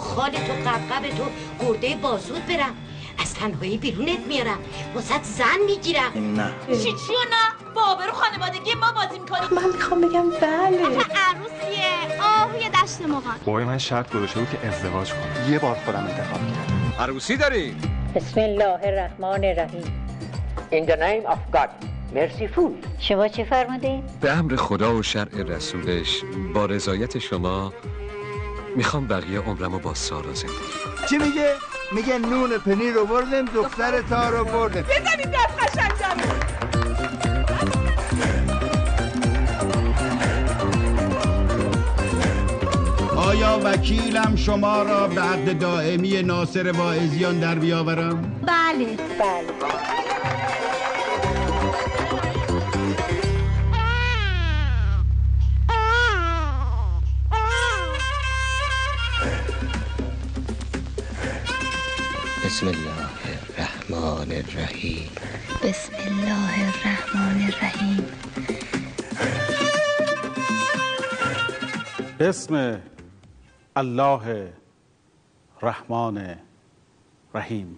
خال تو، قبقب تو، گرده بازود برم، از تنهایی بیرونت میارم، واسه زن میگیرم. نه چیو نه؟ با آبرو خانوادگی ما بازی میکنی. من میخوام بگم بله. عروسیه آهوی دشت مغان. بابای من شرط گذاشته بود که ازدواج کنم. یه بار خودم انتخاب کردم. عروسی داری؟ بسم الله الرحمن الرحیم. In the name of God. مرسیفول. شما چه فرمودین؟ به امر خدا و شرع رسولش با رضایت شما میخوام بقیه عمرمو با سارا زندگی کنم. چی میگه؟ میگه نون پنیر رو بردم، دختر تا رو بردم. بزنید دست قشنگم. آیا وکیلم شما را به حد دائمی ناصر واعظیان در بیاورم؟ بله بله. بسم الله الرحمن الرحیم. بسم الله الرحمن الرحیم. بسم الله الرحمن الرحیم.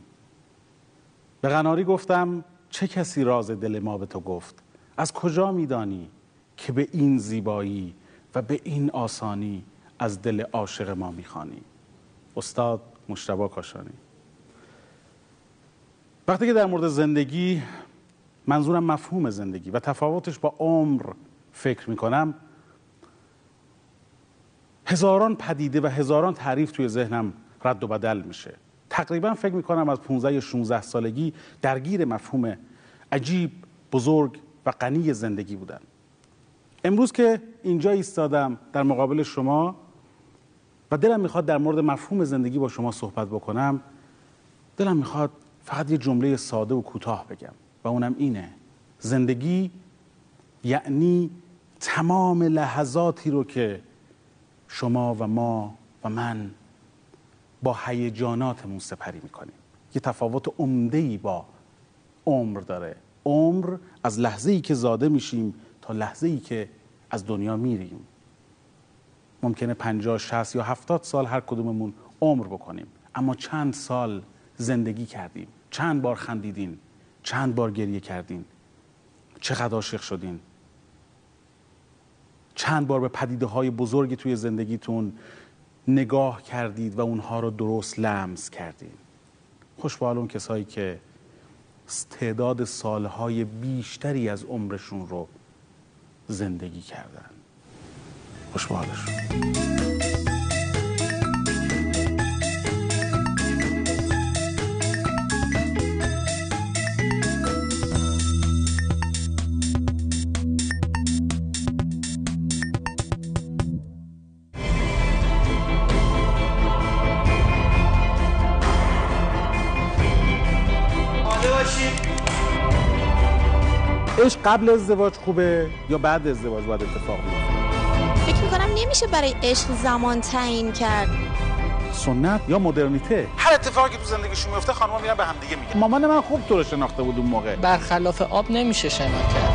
به قناری گفتم چه کسی راز دل ما به تو گفت؟ از کجا میدانی که به این زیبایی و به این آسانی از دل عاشق ما میخوانی؟ استاد مجتبی کاشانی. وقتی که در مورد زندگی، منظورم مفهوم زندگی و تفاوتش با عمر فکر میکنم، هزاران پدیده و هزاران تعریف توی ذهنم رد و بدل میشه. تقریبا فکر میکنم از 15 یا 16 سالگی درگیر مفهوم عجیب، بزرگ و غنی زندگی بودم. امروز که اینجا ایستادم در مقابل شما و دلم میخواد در مورد مفهوم زندگی با شما صحبت بکنم، دلم میخواد فقط یه جمله ساده و کوتاه بگم و اونم اینه: زندگی یعنی تمام لحظاتی رو که شما و ما و من با هیجاناتمون سپری میکنیم. یه تفاوت عمده‌ای با عمر داره. عمر از لحظه‌ای که زاده میشیم تا لحظه‌ای که از دنیا میریم. ممکنه 50، 60 یا 70 سال هر کدوممون عمر بکنیم، اما چند سال زندگی کردیم، چند بار خندیدین، چند بار گریه کردین، چقدر عاشق شدین، چند بار به پدیده‌های بزرگی توی زندگیتون نگاه کردید و اونها رو درست لمس کردین. خوش به حال اون کسایی که تعداد سالهای بیشتری از عمرشون رو زندگی کردن. خوش به حالشون. عشق قبل ازدواج خوبه یا بعد ازدواج باید اتفاق بیفته؟ فکر میکنم نمیشه برای عشق زمان تعیین کرد. سنت یا مدرنیته؟ هر اتفاقی تو زندگیشون میفته خانم‌ها میرن به هم دیگه میگن. مامان من خوب تو رو شناخته بود اون موقع. برخلاف آب نمیشه شناخت کرد.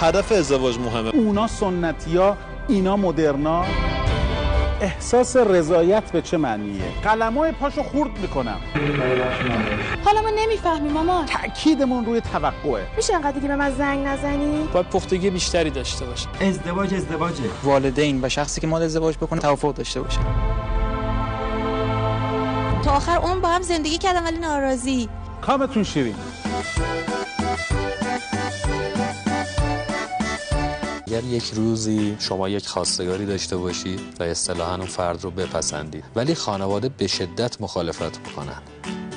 هدف ازدواج مهمه. اونا سنتیا، اینا مدرنا. احساس رضایت به چه معنیه؟ قلم‌های پاشو خورد میکنم. حالا ما نمیفهمیم مامان. تأکیدمون روی توقعه. میشه انقدر دیگه به من زنگ نزنی؟ باید پختگی بیشتری داشته باشه. ازدواجه. والدین و شخصی که ما ازدواج بکنه توافق داشته باشه. تا آخر عمر با هم زندگی کردم ولی ناراضی. کامتون شیرین. اگر یک روزی شما یک خواستگاری داشته باشید و اصطلاحاً اون فرد رو بپسندید ولی خانواده به شدت مخالفت بکنن،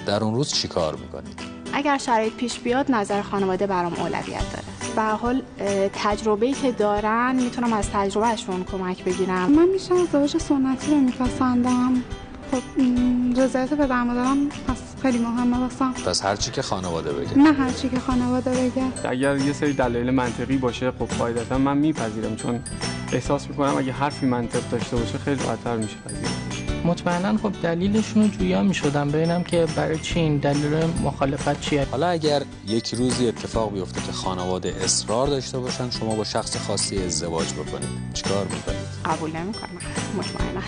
در اون روز چی کار میکنید؟ اگر شرایط پیش بیاد نظر خانواده برام اولویت داره. به هر حال تجربه‌ای که دارن میتونم از تجربهشون کمک بگیرم. من میشم ازدواج سنتی رو میپسندم. خب رضایت پدر مادرم خیلی مهمه واسم. پس هر چی که خانواده بگه. نه هر چی که خانواده بگه. اگر یه سری دلایل منطقی باشه خب قاعدتا من میپذیرم، چون احساس میکنم اگه حرفی منطق داشته باشه خیلی راحت‌تر میشه پذیرش. مطمئنا خب دلیلشون رو جویا میشدم ببینم که برای چی این دلیل مخالفت چیه. حالا اگر یک روزی اتفاق بیفته که خانواده اصرار داشته باشن شما با شخص خاصی ازدواج بکنید، چیکار میکنید؟ قبول نمیکنم مطمئنا.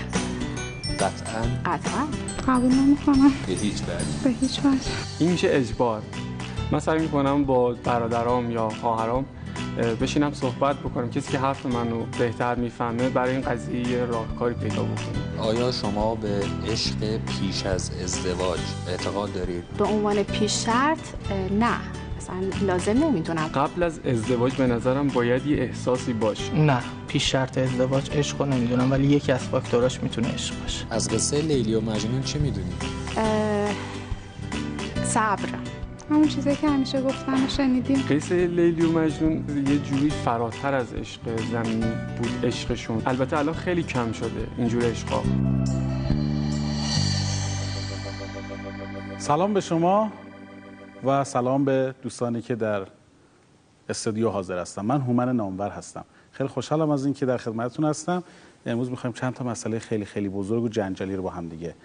قطعا قبول نمی‌کنم به هیچ وجه. به هیچ وجه. این میشه اجبار. من سعی می‌کنم با برادرام یا خواهرام بشینم صحبت بکنم، کسی که حرف منو بهتر میفهمه برای این قضیه راهکاری پیدا بکنه. آیا شما به عشق پیش از ازدواج اعتقاد دارید؟ به عنوان پیش شرط نه، اصلا لازم نمیدونم. قبل از ازدواج به نظرم باید یه احساسی باشه. نه، پیش شرط ازدواج عشق رو نمیدونم، ولی یکی از فاکتوراش میتونه عشق باشه. از قصه لیلی و مجنون چه میدونید؟ صبر، همون چیزی که همیشه گفتم شنیدیم. قصه لیلی و مجنون یه جوری فراتر از عشق زمینی بود عشقشون. البته الان خیلی کم شده اینجور عشقا. سلام به شما و سلام به دوستانی که در استودیو حاضر هستم. من هومن نامور هستم. خیلی خوشحالم از اینکه در خدمتتون هستم. امروز می‌خوایم چند تا مسئله خیلی خیلی بزرگ و جنجالی رو با هم دیگه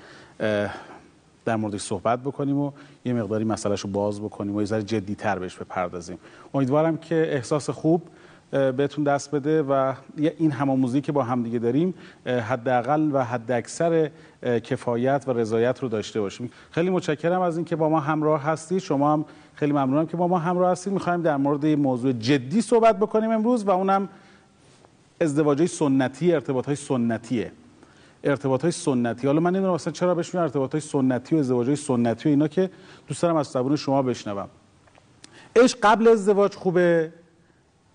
در موردش صحبت بکنیم و یه مقداری مسئلهش رو باز بکنیم و یه ذره جدی‌تر بهش بپردازیم. امیدوارم که احساس خوب بهتون دست بده و این هم‌آموزی که با هم دیگه داریم حداقل و حداکثر کفایت و رضایت رو داشته باشیم. خیلی متشکرم از اینکه با ما همراه هستید. شما هم خیلی ممنونم که با ما همراه هستید. می‌خوایم در مورد یه موضوع جدی صحبت بکنیم امروز و اونم ازدواج‌های سنتی، ارتباط‌های سنتیه. ارتباط‌های سنتی، حالا من نمی‌دونم اصلا چرا بهش میگن ارتباط‌های سنتی و ازدواج‌های سنتی و اینا، که دوست دارم از زبون شما بشنوم. عشق قبل ازدواج خوبه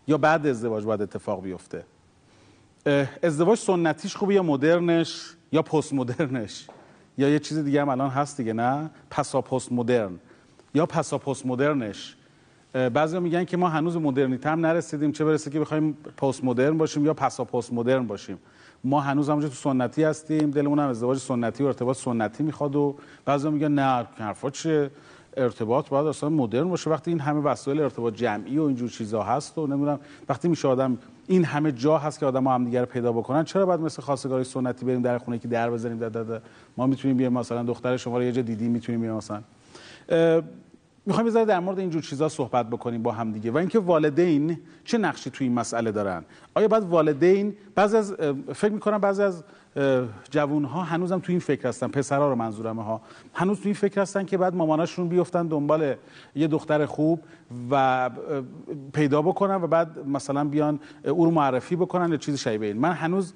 یا بعد ازدواج باید اتفاق بیفته؟ ازدواج سنتیش خوبه یا مدرنش یا پست مدرنش یا یه چیز دیگه هم الان هست دیگه، نه؟ پسا پست مدرن یا پسا پست مدرنش. بعضیا میگن که ما هنوز مدرنیته هم نرسیدیم، چه برسه که بخوایم پست مدرن باشیم یا پسا پست مدرن باشیم. ما هنوز همونجا تو سنتی هستیم، دلمون هم ازدواج سنتی و ارتباط سنتی میخواد. و بعضیا میگن نه، حرفا چیه، ارتباط باید اصلا مدرن باشه. وقتی این همه وسایل ارتباط جمعی و اینجور چیزا هست و نمیدونم، وقتی میشه آدم این همه جا هست که آدم‌ها همدیگه رو پیدا بکنن، چرا باید مثل خواستگارای سنتی بریم در خونه که در بزنیم دد؟ ما میتونیم بیایم مثلا دختر شما رو یه جا دیدیم، میتونیم بیایم مثلا. میخوایم یه ذره در مورد اینجور چیزا صحبت بکنیم با هم دیگه و اینکه والدین چه نقشی توی این مسئله دارن. آیا باید والدین، فکر میکنم بعضی از جوونها هنوزم توی این فکر هستن، پسرها رو منظورمه ها، هنوز توی این فکر هستن که بعد ماماناشون بیفتن دنبال یه دختر خوب و پیدا بکنن و بعد مثلا بیان او رو معرفی بکنن یا چیز شبیه این. من هنوز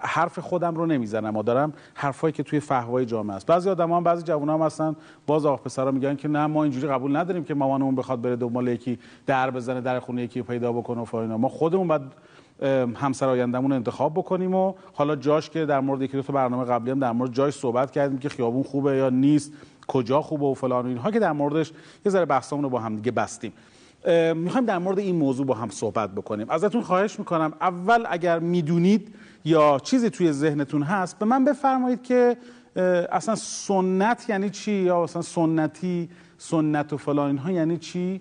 حرف خودم رو نمیزنم، ما دارم حرفایی که توی فهوای جامعه است. بعضی آدما هم، بعضی جوونا هم هستن، باز آقا پسرا میگن که نه، ما اینجوری قبول نداریم که مامانمون بخواد بره دنبال یکی در بزنه، در خونه یکی پیدا بکنه و فلان. ما خودمون بعد همسر آینده‌مون رو انتخاب بکنیم. و حالا جاش که در مورد یکی دو تا برنامه قبلی هم در مورد جاش صحبت کردیم که خیابون خوبه یا نیست، کجا خوبه و فلان و اینها، که در موردش یه ذره بحثمون رو با هم دیگه بستیم. میخوایم در مورد این موضوع با هم صحبت بکنیم. ازتون خواهش میکنم اول اگر میدونید یا چیزی توی ذهنتون هست به من بفرمایید که اصلا سنت یعنی چی، یا اصلا سنتی، سنت و فلان اینها یعنی چی،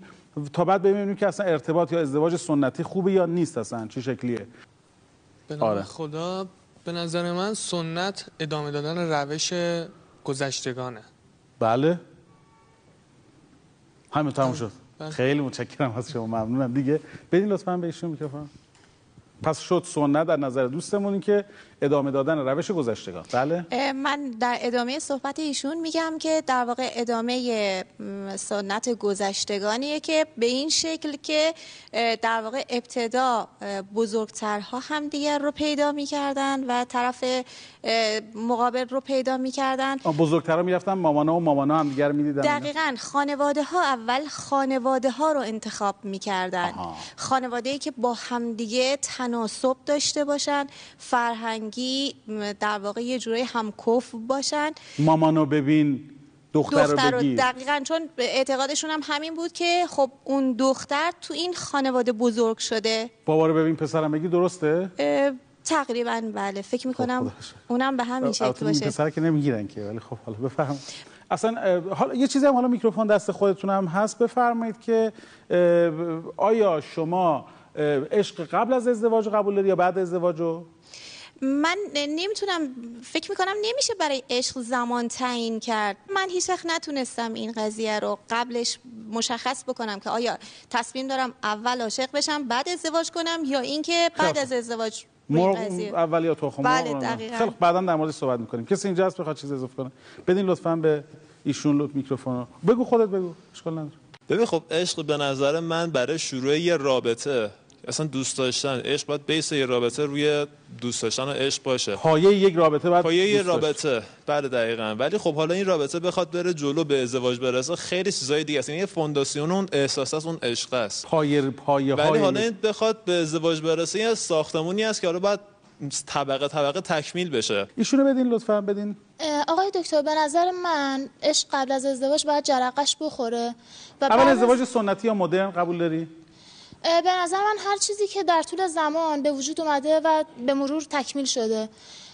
تا بعد ببینیم که اصلا ارتباط یا ازدواج سنتی خوبه یا نیست، اصلا چه شکلیه. آره. خدا به نظر من سنت ادامه دادن روش گذشتگانه. بله، همین تموم شد. خیلی متشکرم از شما، ممنونم. دیگه بدین لطفاً به ایشون میکروفون. پس شد سنت در نظر دوستمون این که ادامه دادن روش گذشتگان. بله، من در ادامه صحبت ایشون میگم که در واقع ادامه سنت گذشتگانیه که به این شکل که در واقع ابتدا بزرگترها هم دیگر رو پیدا میکردن و طرف مقابل رو پیدا میکردن. بزرگترها میرفتن مامانا و مامانا هم دیگر میدیدن. دقیقاً خانواده ها اول خانواده ها رو انتخاب میکردن، خانواده‌ای که با همدیگه تناسب داشته باشن، فرهنگی در واقع یه جوری همکف باشن. مامانو ببین، دختر رو بگیر. دقیقاً، چون اعتقادشون هم همین بود که خب اون دختر تو این خانواده بزرگ شده. بابا رو ببین، پسرم بگی. درسته؟ تقریباً بله، فکر می‌کنم اونم به همین شکل باشه. پسر که نمیگیرن که، ولی خب حالا بفهم. اصلا حالا یه چیزی هم، حالا میکروفون دست خودتون هم هست، بفرمایید که آیا شما عشق قبل از ازدواج قبول داری یا بعد ازدواج رو؟ من نمیتونم، فکر میکنم نمیشه برای عشق زمان تعیین کرد. من هیچ وقت نتونستم این قضیه رو قبلش مشخص بکنم که آیا تصمیم دارم اول عاشق بشم بعد ازدواج کنم یا اینکه بعد از ازدواج مرغ اول یا تخم مرغ. خیلی بعدا در موردش صحبت می‌کنیم. کسی اینجا هست بخواد چیز اضافه کنه؟ بدین لطفاً به ایشون میکروفون. بگو خودت بگو. اشکال نداره. ببین خب عشق به نظر من برای شروع یه رابطه، اصلا دوست داشتن، عشق باید بیس یه رابطه روی دوست داشتن و عشق باشه. پایه یک رابطه باید پایه یه رابطه. بله دقیقاً. ولی خب حالا این رابطه بخواد بره جلو به ازدواج برسه خیلی چیزای دیگه است. یعنی فونداسیون اون احساس است، اون عشق است. پایه ولی حالا این بخواد به ازدواج برسه این ساختمونی است که حالا باید طبقه طبقه تکمیل بشه. ایشونو بدین لطفاً بدین. آقای دکتر به نظر من عشق قبل از ازدواج باید جرقش بخوره. اول ازدواج سنتی یا مدرن قبول داری؟ به نظر من هر چیزی که در طول زمان به وجود اومده و به مرور تکمیل شده،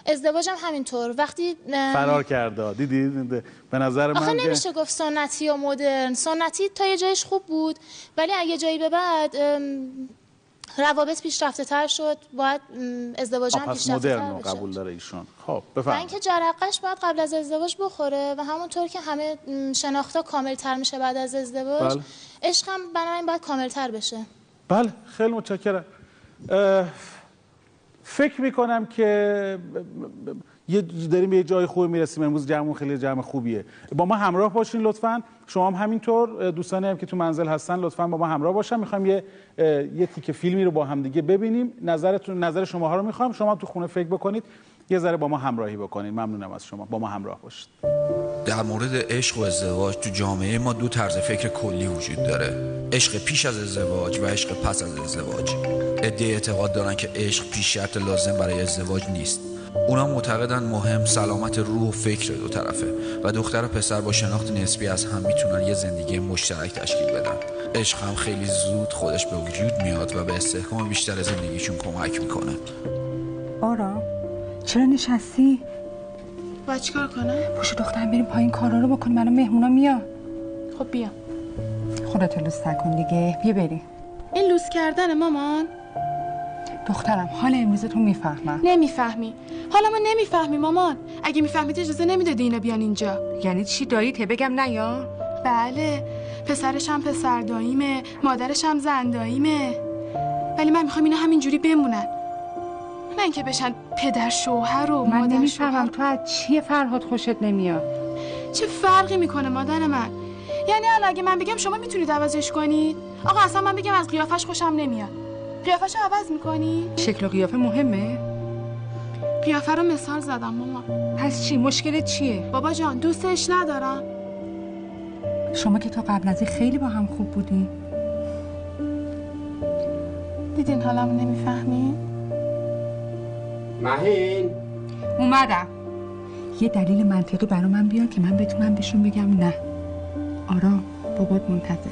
ازدواج هم همینطور. وقتی فرار کرده دیدید به نظر من آخه نمیشه گفت سنتی یا مدرن. سنتی تا یه جایش خوب بود ولی اگه جایی به بعد روابط پیشرفته تر شد باید ازدواج هم پیشرفته تر مدرن قبول داره ایشون. خب بفرمایید. من که جرقش باید قبل از ازدواج بخوره و همونطور که همه شناختا کامل تر میشه بعد از ازدواج، عشق هم بنابراین باید کامل تر بشه. بله خیلی متشکرم. فکر میکنم که داریم به یه جای خوبی میرسیم. امروز جمعمون خیلی جمع خوبیه. با ما همراه باشین لطفاً. شما هم همینطور، دوستانی هم که تو منزل هستن لطفاً با ما همراه باشن. میخوایم یه تیکه فیلمی رو با هم دیگه ببینیم. نظر شماها رو میخوام. شما تو خونه فکر بکنید، یه ذره با ما همراهی بکنید. ممنونم از شما. با ما همراه باشید. در مورد عشق و ازدواج تو جامعه ما دو طرز فکر کلی وجود داره: عشق پیش از ازدواج و عشق پس از ازدواج. عده اعتقاد دارن که عشق پیش شرط لازم برای ازدواج نیست. اونا معتقدن مهم سلامت روح و فکر دو طرفه و دختر و پسر با شناخت نسبی از هم میتونن یه زندگی مشترک تشکیل بدن. عشق هم خیلی زود خودش به وجود میاد و به استحکام بیشتر زندگیشون کمک میکنه. آرام چرا نشستی؟ باید چیکار کنم؟ پشت دخترم بریم پایین کارا رو بکنیم. منو مهمونا میان. خب بیا. خودت لوس نکن دیگه. بیا بریم. این لوس کردن مامان. دخترم حال امروزتون میفهمم. نمیفهمی. حالا ما نمیفهمی مامان. اگه میفهمید اجازه نمیدادی اینا بیان اینجا. یعنی چی داییته بگم نیان؟ بله. پسرش هم پسر داییمه، مادرش هم زن داییمه. ولی من میخوام اینا همینجوری بمونن. من که بشن پدر شوهر و مادر. من نمیفهمم تو از چیه فرهاد خوشت نمیاد؟ چه فرقی میکنه مادر من؟ یعنی الان اگه من بگم شما میتونید عوضش کنید؟ آقا اصلا من بگم از قیافش خوشم نمیاد، قیافش عوض میکنی؟ شکل و قیافه مهمه؟ قیافه رو مثال زدم ماما. پس چی؟ مشکلت چیه؟ بابا جان دوستش ندارم. شما که تا قبل از این خیلی با هم خوب بودی. دیدین حالمو نمیفهمی؟ مهین اومدم. یه دلیل منطقی برای من بیار که من بتونم بهشون بگم نه. آرام بابات منتظر.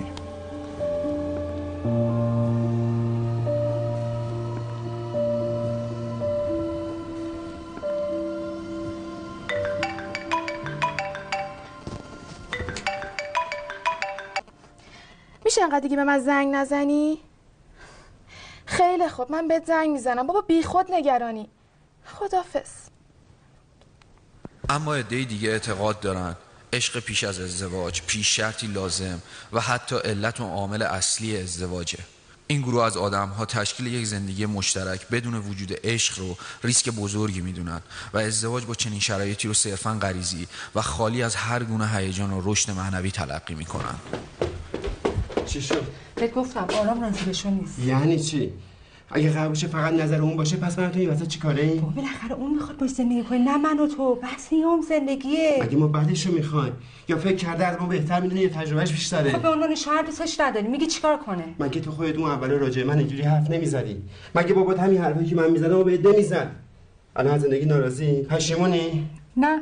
میشه انقدر دیگه به من زنگ نزنی؟ خیلی خوب من بهت زنگ میزنم. بابا بی خود نگرانی. خدافظ. اما عده دیگه اعتقاد دارن عشق پیش از ازدواج پیش شرطی لازم و حتی علت و عامل اصلی ازدواجه. این گروه از آدم‌ها تشکیل یک زندگی مشترک بدون وجود عشق رو ریسک بزرگی میدونن و ازدواج با چنین شرایطی رو صرفاً غریزی و خالی از هر گونه هیجان و رشد معنوی تلقی میکنن. چی شد؟ بهت گفتم آرام راضی‌شون نیست. یعنی چی؟ اگه قرار باشه فقط نظر اون باشه پس من تو این وسط چیکاره ای؟ بالاخره اون میخواد باش زندگی کنه نه من و تو. بس هم زندگیه. اگه ما بعدش رو میخوایم یا فکر کرده از ما بهتر میدونه یا تجربهش بیشتره. خب به عنوان شوهر دوستش نداری میگی چیکار کنه؟ من که تو خودت اون اول راجع من اینجوری حرف نمیزدی. مگه بابات همین حرفایی که من میزدم و بهت نمیزد؟ الان از زندگی ناراضی؟ پشیمونی؟ نه.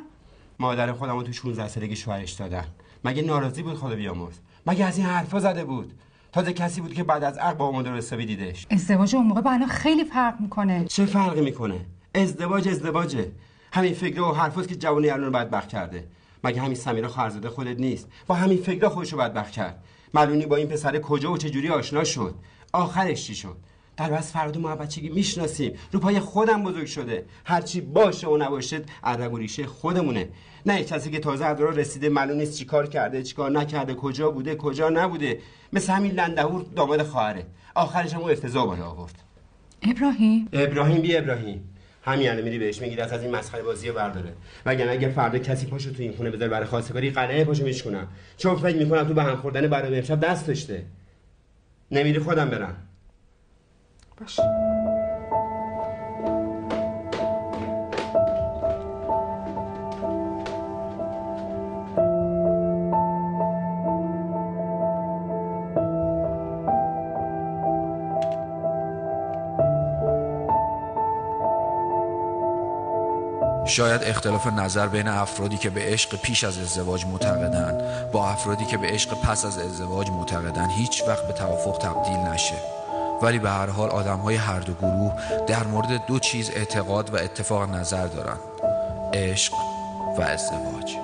مادر خودمو تو 16 سالگی شوهرش دادن. مگه ناراضی بود خدا بیامرز؟ مگه از این حرفا زده بود؟ تازه کسی بود که بعد از عقد با مادر حسابی دیدش. ازدواج اون موقع با الان خیلی فرق میکنه. چه فرقی میکنه؟ ازدواجه. همین فکر و حرفاست که جوونی الان رو بدبخت کرده. مگه همین سمیرا خواهرزاده خودت نیست؟ با همین فکرا خودشو بدبخت کرد. معلومی با این پسر کجا و چه جوری آشنا شد؟ آخرش چی شد؟ در واس فراد ما بچگی میشناسیم. رو پای خودم بزرگ شده. هرچی باشه و نباشه عرق و ریشه خودمونه. نه کسی که تازه ادرا رسیده معلوم نیست چیکار کرده چیکار نکرده کجا بوده کجا نبوده. مثل همین لندهور داماد خواهره. آخرش هم افتضاح بالا آورد. ابراهیم همین میری بهش میگی دست از این مسخره بازی برداره، وگرنه اگه فردا کسی پاشو تو این خونه بذاره برای خواستگاری قلعه پاشو میشکنم، چون فکر میکنم تو به هم خوردن برای امشب دست داشته. نمیری خودم برم. باشه. شاید اختلاف نظر بین افرادی که به عشق پیش از ازدواج معتقدند با افرادی که به عشق پس از ازدواج معتقدند هیچ وقت به توافق تبدیل نشه، ولی به هر حال آدم‌های هر دو گروه در مورد دو چیز اعتقاد و اتفاق نظر دارند: عشق و ازدواج.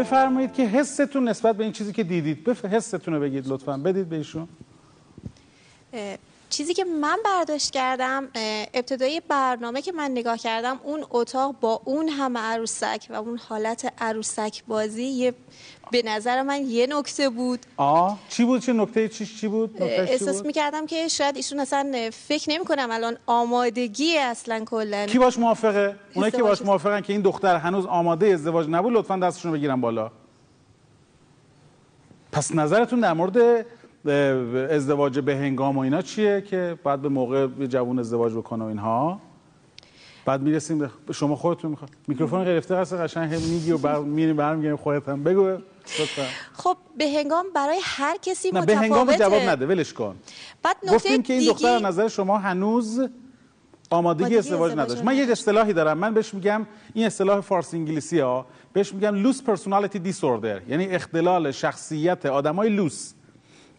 بفرمایید که حستون نسبت به این چیزی که دیدید، حستون رو بگید لطفاً، بدید به ایشون. چیزی که من برداشت کردم، ابتدای برنامه که من نگاه کردم، اون اتاق با اون همه عروسک و اون حالت عروسک بازی به نظر من یه نکته بود. چی بود؟ چه نکته؟ چی بود؟ احساس می‌کردم که شاید ایشون اصلا فکر نمی‌کنم الان آمادگی اصلا کلا. کی باش موافقه؟ اونایی که باش موافقن که این دختر هنوز آماده ازدواج نبود، لطفاً دستشون رو بگیرن بالا. پس نظرتون در مورد ازدواج به هنگام و اینا چیه که بعد به موقع جوون ازدواج بکنه و اینها؟ بعد میرسیم به شما خودتون میخواد. میکروفون گرفته هست، قشنگ میگی و بعد میریم برمیگردیم خودت هم بگو. خب به هنگام برای هر کسی متفاوته. نه به هنگام جواب نده، ولش کن. بعد گفتیم که این دختر نظر شما هنوز آمادگی ازدواج نداشت. من یه اصطلاحی دارم، من بهش میگم، این اصطلاح فارسی انگلیسی ها، بهش میگم لوس پرسونالیتی دیسوردر، یعنی اختلال شخصیت آدمای لوس.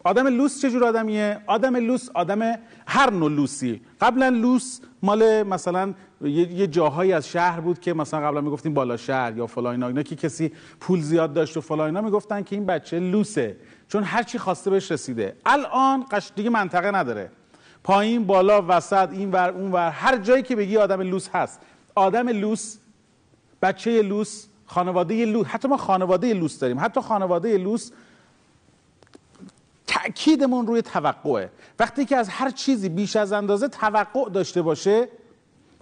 آدم لوس چه جور آدمیه؟ آدم لوس آدم هر نوع لوسی. قبلا لوس مال مثلا یه جاهایی از شهر بود که مثلا قبلا میگفتیم بالا شهر یا فلان اینا، که کسی پول زیاد داشت و فلان اینا میگفتن که این بچه لوسه، چون هر چی خواسته بهش رسیده. الان قش دیگه منطقه نداره، پایین بالا وسط این ور اون ور، هر جایی که بگی آدم لوس هست. آدم لوس، بچه لوس، خانواده لوس. حتی ما خانواده لوس داریم، حتی خانواده لوس تأکیدمون روی توقعه. وقتی که از هر چیزی بیش از اندازه توقع داشته باشه،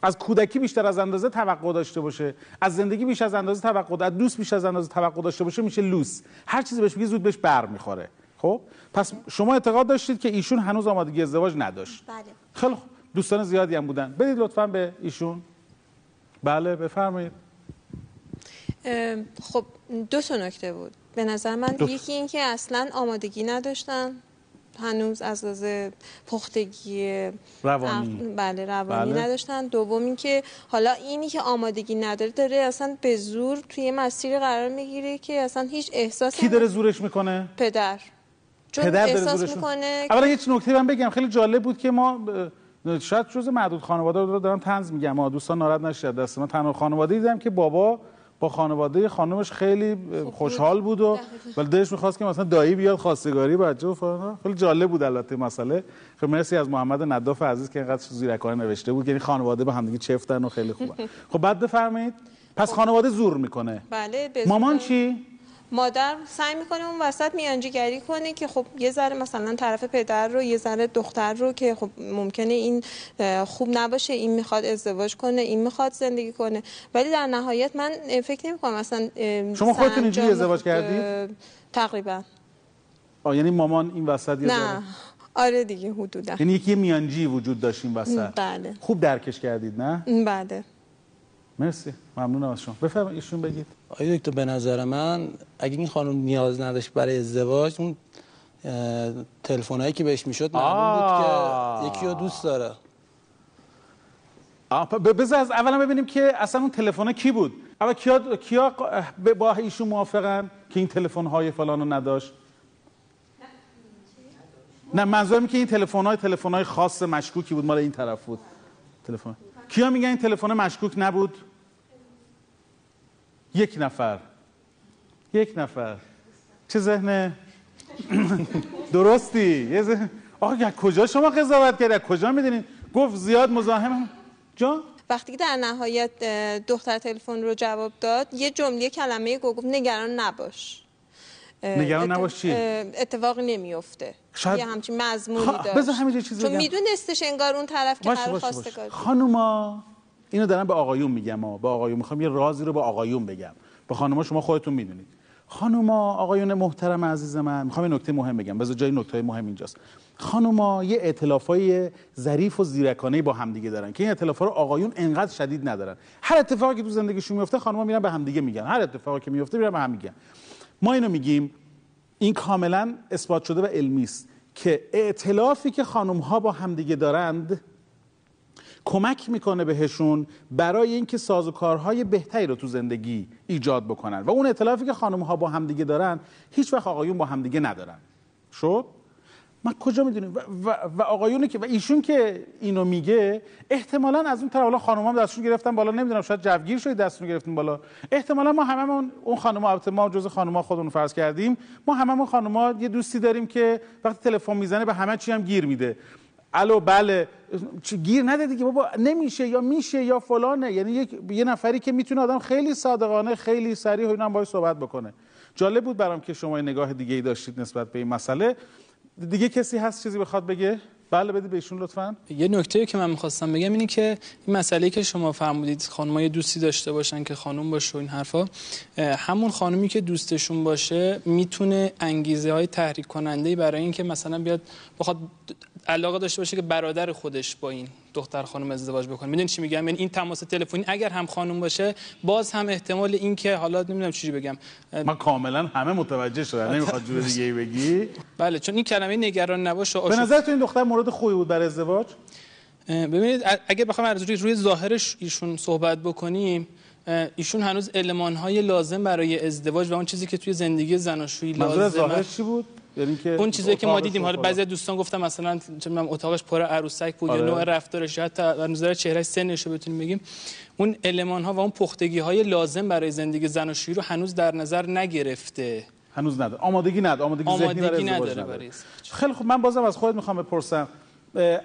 از کودکی بیشتر از اندازه توقع داشته باشه، از زندگی بیش از اندازه توقع داشته، از دوست بیش از اندازه توقع داشته باشه، میشه لوس. هر چیزی بهش میگی زود بهش برمیخوره. خب پس شما اعتقاد داشتید که ایشون هنوز آمادگی ازدواج نداشت. بله. خیلی خوب. دوستان زیادی هم بودن. بدید لطفاً به ایشون. بله بفرمایید. خب دو تا نکته بود به نظر من. یکی این که اصلا آمادگی نداشتن هنوز از لحاظ پختگی روانی، بله روانی نداشتن. دوم این که حالا اینی که آمادگی نداره داره اصلا به زور توی مسیر قرار میگیره که اصلا هیچ احساسی. کی داره زورش میکنه؟ پدر. چون پدر احساس میکنه. اولا یه نکته من بگم، خیلی جالب بود که ما شاید جزء معدود خانواده رو دارم طنز میگم، ما دوستان ناراحت نشید، دست من تنها خانواده دیدم که بابا با خانواده خانمش خیلی خوشحال بود و ولی دلش می‌خواست که مثلا دایی بیاد خواستگاری بچه و فلان. خیلی جالب بود البته مسئله. خب مرسی از محمد نداف عزیز که اینقدر زیرکانه نوشته بود، یعنی خانواده به هم دیگه چفتن و خیلی خوبه. خب بعد بفرمایید. پس خانواده زور میکنه. بله. مامان چی؟ مادر سعی میکنه اون وسط میانجیگری کنه که خب یه ذره مثلا طرف پدر رو، یه ذره دختر رو، که خب ممکنه این خوب نباشه، این میخواد ازدواج کنه، این میخواد زندگی کنه، ولی در نهایت من فکر نمیکنم مثلا. شما خودتون اینجوری ازدواج کردید؟ تقریبا. یعنی مامان این وسط یه ذره؟ نه. آره دیگه حدودا. یعنی یکی میانجی وجود داشت این وسط. بله. خوب درکش کردید نه؟ بله. مرسی، ممنونم از شما. بفرمایید ایشون بگید. آقای دکتر به نظر من اگه این خانم نیاز نداشت برای ازدواج، اون تلفنایی که بهش میشد معلوم بود که یکی رو دوست داره. بذار از اولا ببینیم که اصلا اون تلفنا کی بود. اول کیا با ایشون موافقن که این تلفن‌های فلانو نداشت؟ نه منظورم که این تلفن‌های خاص مشکوکی بود، مال این طرف بود. تلفن کیا میگن این تلفن مشکوک نبود؟ یک نفر چه ذهنه؟ درستی؟ آقا کجا شما قضاوت کردید؟ کجا میدونید؟ گفت زیاد مزاحم جا؟ وقتی که در نهایت دختر تلفن رو جواب داد، یه جمله کلمه گفت نگران نباش. نگران نباش چی؟ اتفاقی نمیفته. شاید یه همچین مضمونی داشت. بذار همینجا چیزی بگم. چون میدونستش انگار اون طرف که قرار خواستگاری. خانوما اینو دارم به آقایون میگم ها، به آقایون میخوام یه رازی رو به آقایون بگم. به خانوما شما خودتون میدونید. خانوما، آقایون محترم عزیز من، میخوام یه نکته مهم بگم. بذار جای نکته مهم اینجاست. خانوما یه ائتلافای ظریف و زیرکانه با همدیگه دارن که این ائتلافا رو آقایون انقدر شدید ندارن. هر اتفاقی که تو زندگیشون میفته خانوما میرن به همدیگه میگن. هر اتفاقی که میفته میرن به هم میگن. ما اینو میگیم، این کاملا اثبات شده و علمی است که ائتلافی که خانم‌ها با همدیگه دارند کمک میکنه بهشون برای اینکه سازوکارهای بهتری رو تو زندگی ایجاد بکنن و اون ائتلافی که خانم‌ها با همدیگه دارن هیچ وقت آقایون با همدیگه ندارن. شد؟ ما کجا میدونیم؟ و آقایونی که و ایشون که اینو میگه احتمالاً از اون طرف، حالا خانم‌ها دستشون گرفتن بالا، نمیدونم شاید جوگیر شده دستشون گرفتن بالا، احتمالاً ما هممون اون خانم‌ها، البته ما جزء خانم‌ها خودمون فرض کردیم، ما هممون خانم‌ها یه دوستی داریم که وقتی تلفن میزنه به همه چی هم گیر میده. الو بله، چی گیر ندادی که بابا نمیشه یا میشه یا فلانه، یعنی یه نفری که میتونه آدم خیلی صادقانه خیلی صریح اینا باهاش صحبت بکنه. جالب بود برام که شما نگاه دیگه‌ای داشتید نسبت به این مسئله. دیگه کسی هست چیزی بخواد بگه؟ بله بده به ایشون لطفاً. یه نکته‌ای که من می‌خواستم بگم اینه که این مسئله‌ای که شما فرمودید خانم‌ها یه دوستی داشته باشن که خانم باشه، این حرفا، همون خانمی که دوستشون باشه میتونه انگیزه‌های تحریک کننده برای اینکه مثلا بخواد علاقه داشته باشه که برادر خودش با این دختر خانم ازدواج بکنه. میدونید چی میگم؟ یعنی این تماس تلفنی اگر هم خانم باشه باز هم احتمال این که حالا نمیدونم چجوری بگم، من کاملا همه متوجه شدن، نمیخواد جور دیگه‌ای بگی. بله، چون این کلمه نگران نباشه. به نظر تو این دختر مورد خوبی بود برای ازدواج؟ ببینید اگر بخوام از روی ظاهرش ایشون صحبت بکنیم، ایشون هنوز المان‌های لازم برای ازدواج و اون چیزی که توی زندگی زناشویی لازمه. ظاهرش چی بود؟ یعنی که اون چیزایی که ما دیدیم، حالا بعضی دوستان گفتم مثلا چه می‌دونم اتاقش پر عروسک بود، یا نوع رفتارش، حتی نظر چهرهش، سنش رو بتونیم بگیم، اون المان‌ها و اون پختگی‌های لازم برای زندگی زناشویی رو هنوز در نظر نگرفته، هنوز نداره، آمادگی ذهنی برای ازدواج نداره. خیلی خب، من بازم از خودت می‌خوام بپرسم،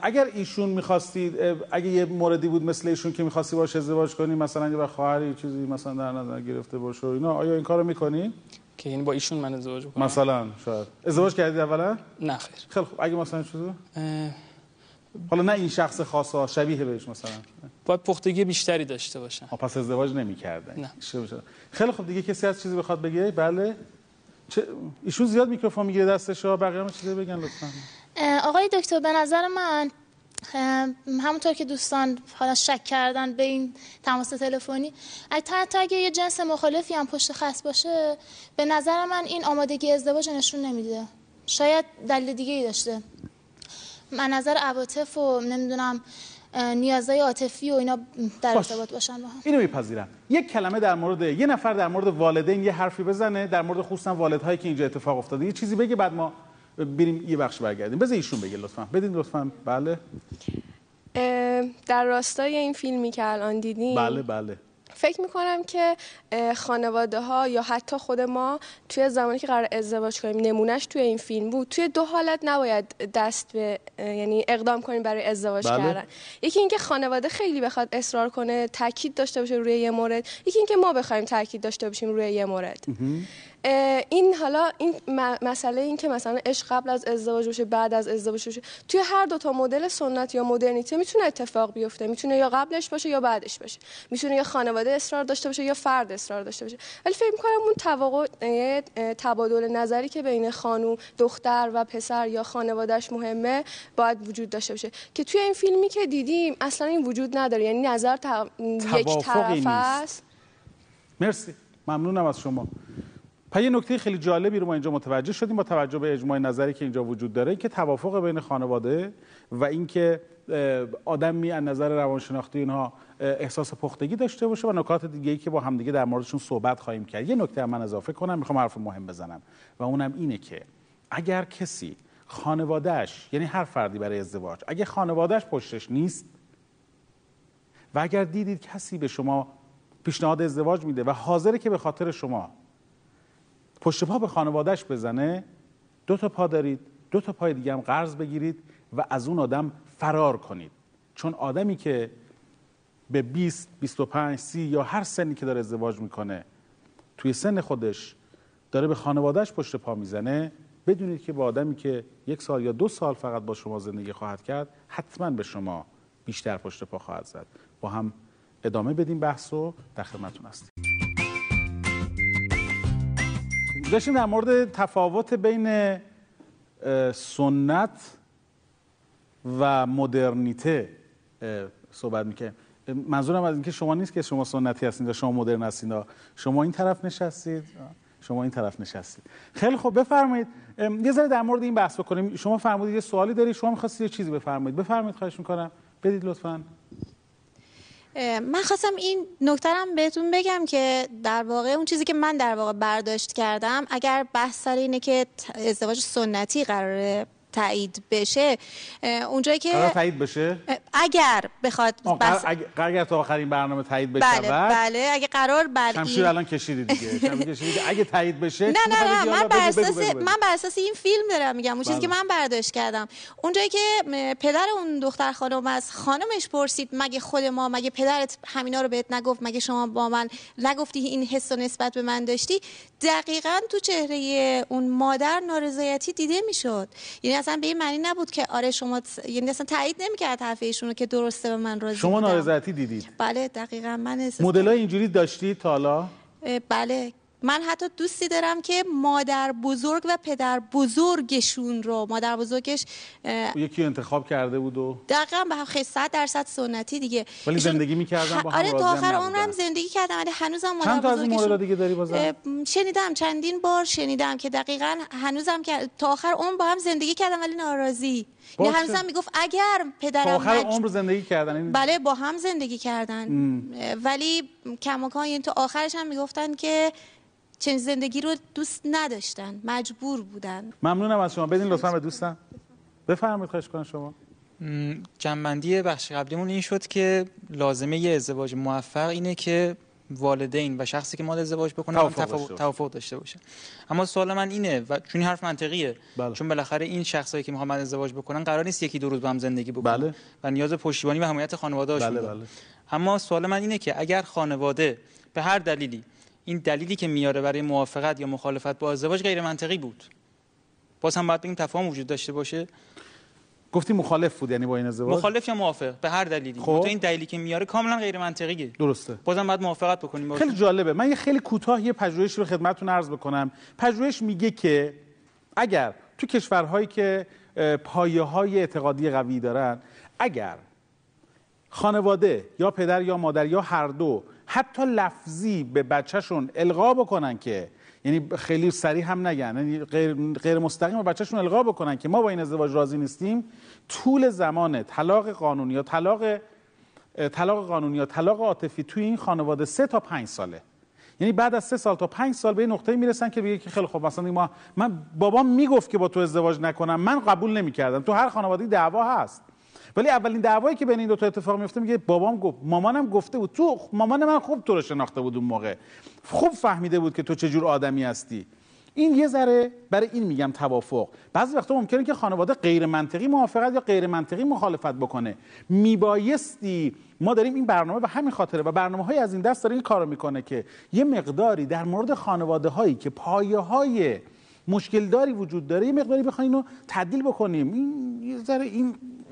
اگر ایشون می‌خواستید، اگه یه موردی بود مثل ایشون که می‌خواستی باهاش ازدواج کنی، مثلا یه خواهری چیزی مثلا در نظر گرفته باشه اینا، آیا این کارو می‌کنی؟ که یعنی با ایشون من ازدواج کنم مثلا؟ شاید ازدواج کردید اولا؟ نه خیر. خیلی خوب، اگه مثلا چطور؟ حالا نه این شخص خاصا، شبیه بهش مثلا، باید پختگی بیشتری داشته باشن. پس ازدواج نمی‌کردن. نه. خیلی خوب، دیگه کسی از چیزی بخواد بگه؟ بله. ایشون زیاد میکروفون میگیره دستشا، بقیه هم چیزی بگن لطفاً. آقای دکتر، به نظر من همونطور که دوستان حالا شک کردن به این تماس تلفنی، اگه یه جنس مخالفی هم پشت خط باشه، به نظر من این آمادگی ازدواج نشون نمیده. شاید دلیل دیگه ای داشته. من نظر عواطف و نمیدونم نیازهای عاطفی و اینا در ارتباط باشن با هم. اینو میپذیرم. یک کلمه در مورد یه نفر، در مورد والدین یه حرفی بزنه، در مورد خصوصا والدهایی که اینجا اتفاق افتاده یه چیزی بگه، بعد ما بریم یه بخش برگردیم. بذار ایشون بگه لطفاً. بدین لطفاً. بله. در راستای این فیلمی که الان دیدیم، بله فکر میکنم که خانواده ها یا حتی خود ما توی زمانی که قرار ازدواج کنیم، نمونهش توی این فیلم بود، توی دو حالت نباید دست به یعنی اقدام کنیم برای ازدواج کردن. یکی اینکه خانواده خیلی بخواد اصرار کنه، تاکید داشته باشه روی یه مورد، یکی اینکه ما بخوایم تاکید داشته باشیم روی یه مورد. این حالا این مسئله، این که مثلا عشق قبل از ازدواج باشه بعد از ازدواج باشه، توی هر دو تا مدل سنت یا مدرنیته میتونه اتفاق بیفته. میتونه یا قبلش باشه یا بعدش باشه، میتونه یا خانواده اصرار داشته باشه یا فرد اصرار داشته باشه. ولی فکر می‌کنم اون تبادل نظری که بین خانوم، دختر و پسر یا خانوادهش مهمه، باید وجود داشته باشه که توی این فیلمی که دیدیم اصلا این وجود نداره. یعنی نظر یک طرفه است. مرسی، ممنونم از شما. یه نکته خیلی جالبی رو ما اینجا متوجه شدیم با توجه به اجماع نظری که اینجا وجود داره، که توافق بین خانواده و اینکه آدمی از نظر روانشناختی اینها احساس پختگی داشته باشه و نکات دیگه‌ای که با همدیگه در موردشون صحبت خواهیم کرد. یه نکته من اضافه کنم، میخوام حرف مهم بزنم و اونم اینه که اگر کسی خانوادهش، یعنی هر فردی برای ازدواج، اگه خانوادهش پشتش نیست و اگر دیدید کسی به شما پیشنهاد ازدواج میده و حاضره که به خاطر شما پشت پا به خانوادهش بزنه، دو تا پا دارید، دو تا پای دیگه هم قرض بگیرید و از اون آدم فرار کنید. چون آدمی که به 20، 25، 30 یا هر سنی که داره ازدواج میکنه، توی سن خودش داره به خانوادهش پشت پا میزنه، بدونید که با آدمی که 1 سال یا 2 سال فقط با شما زندگی خواهد کرد حتما به شما بیشتر پشت پا خواهد زد. با هم ادامه بدیم بحث رو، در خدمتتون هستیم. داشتیم در مورد تفاوت بین سنت و مدرنیته صحبت میکنیم. منظورم از اینکه شما نیست که شما سنتی هستید و شما مدرن هستید، شما این طرف نشستید، شما این طرف نشستید. خیلی خوب، بفرمایید یه ذره در مورد این بحث بکنیم. شما فرمودید یه سوالی دارید، شما می‌خواستید یه چیزی بفرمایید. بفرمایید، خواهش می‌کنم، بدید لطفاً. من خواستم این نکته رو بهتون بگم که در واقع اون چیزی که من در واقع برداشت کردم، اگر بحث سر اینه که ازدواج سنتی قراره تایید بشه، اونجایی که قرار تایید بشه، اگر بخواد اگر تا آخرین برنامه تایید بشه، بله اگه قرار بر شمشیر الان کشیدید دیگه اگه تایید بشه، نه من بر اساس این فیلم دارم میگم. اون چیزی که من برداشت کردم، اونجایی که پدر اون دختر خانم از خانمش پرسید مگه خود ما، مگه پدرت همینا رو بهت نگفت، مگه شما با من نگفتی این حس و نسبت به من داشتی، دقیقاً تو چهره اون مادر نارضایتی دیده میشد. یعنی اصلا به این معنی نبود که آره شما، یعنی اصلا تایید نمی‌کرد حرف ایشونو که درسته، به من راضی. شما نارضایتی دیدید؟ بله دقیقاً. من مدلای اینجوری داشتید تا حالا؟ بله، من حتی دوستی دارم که مادر بزرگ و پدر بزرگشون رو، مادر بزرگش یکی انتخاب کرده بود و دقیقاً به هم خیلی 100% سنتی دیگه، ولی زندگی می‌کردن با هم. آره تا آخر عمرم زندگی کردم، ولی هنوزم مادر بزرگشون دیگه داری بازم. شنیدم چندین بار شنیدم که دقیقاً هنوزم که تا آخر عمر با هم زندگی کردم ولی ناراضی. یه همسر میگفت اگر پدرم آخر عمر زندگی کردن، بله با هم زندگی کردن، ولی کماکان یعنی تو آخرش هم میگفتن که چنین زندگی رو دوست نداشتن، مجبور بودن. ممنونم از شما، بدین لطفا به دوستم. بفرمایید، خواهش کنم. شما جنبندی بخش قبلیمون این شد که لازمه یه ازدواج موفق اینه که والدین و شخصی که مال ازدواج بکنه توافق داشته باشه. اما سوال من اینه و چون حرف منطقیه، بله. چون بالاخره این شخصایی که میخوان ازدواج بکنن قرار نیست یکی دو روز با هم زندگی بکنن، بله. و نیاز پشتیبانی و حمایت خانواده هاشون، بله، بله. اما سوال من اینه که اگر خانواده به هر دلیلی، این دلیلی که میاره برای موافقت یا مخالفت با ازدواج غیر منطقی بود، باز هم باید بگیم تفاهم وجود داشته باشه. گفتی مخالف بود، یعنی با این ازدواج مخالف یا موافق به هر دلیلی، خب این دلیلی که میاره کاملا غیر منطقیه، درسته، بازم باید موافقت بکنیم. خیلی جالبه، من یه خیلی کوتاه یه پژوهش رو خدمتتون عرض بکنم. پژوهش میگه که اگر تو کشورهایی که پایه‌های اعتقادی قوی دارن، اگر خانواده یا پدر یا مادر یا هر دو حتی لفظی به بچه‌شون القا بکنن که، یعنی خیلی سریع هم نگن، یعنی غیر مستقیم به بچه‌شون القا بکنن که ما با این ازدواج راضی نیستیم، طول زمان طلاق قانونی یا طلاق قانونی یا طلاق عاطفی توی این خانواده 3 تا 5 ساله. یعنی بعد از 3 سال تا 5 سال به این نقطه میرسن که بگه که خیلی خوب، مثلا من بابام میگفت که با تو ازدواج نکنم، من قبول نمی‌کردم. تو هر خانواده دعوا هست، ولی اولین دعوایی که بین این دو تا اتفاق میفته میگه بابام گفت، مامانم گفته بود، تو مامان من خوب تو رو شناخته بود، اون موقع خوب فهمیده بود که تو چه جور آدمی هستی. این یه ذره برای این میگم توافق. بعضی وقتا ممکنه که خانواده غیر منطقی موافقت یا غیر منطقی مخالفت بکنه. میبایستی، ما داریم این برنامه به همین خاطره و برنامه‌های از این دست داره این کارو میکنه که یه مقداری در مورد خانواده‌هایی که پایه‌های مشکلداری وجود داره یه مقداری بخوایم اینو تعدیل بکنیم. این یه ذره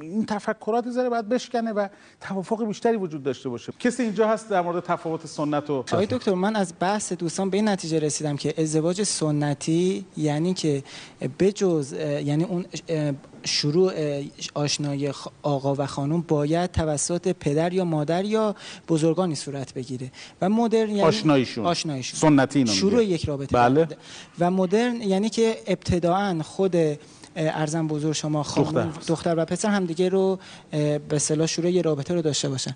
این تفکرات ذره باید بشکنه و توافق بیشتری وجود داشته باشه. کسی اینجا هست در مورد تفاوت سنت و آقای دکتر؟ من از بحث دوستان به این نتیجه رسیدم که ازدواج سنتی یعنی که بجز، یعنی اون شروع آشنایی آقا و خانم باید توسط پدر یا مادر یا بزرگانی صورت بگیره، و مدرن یعنی آشناییشون. سنتی اینو شروع یک رابطه، بله. و مدرن یعنی که ابتداعاً خود ارزم بزرگ شما دختر و پسر همدیگه رو به اصطلاح شروع یه رابطه رو داشته باشن.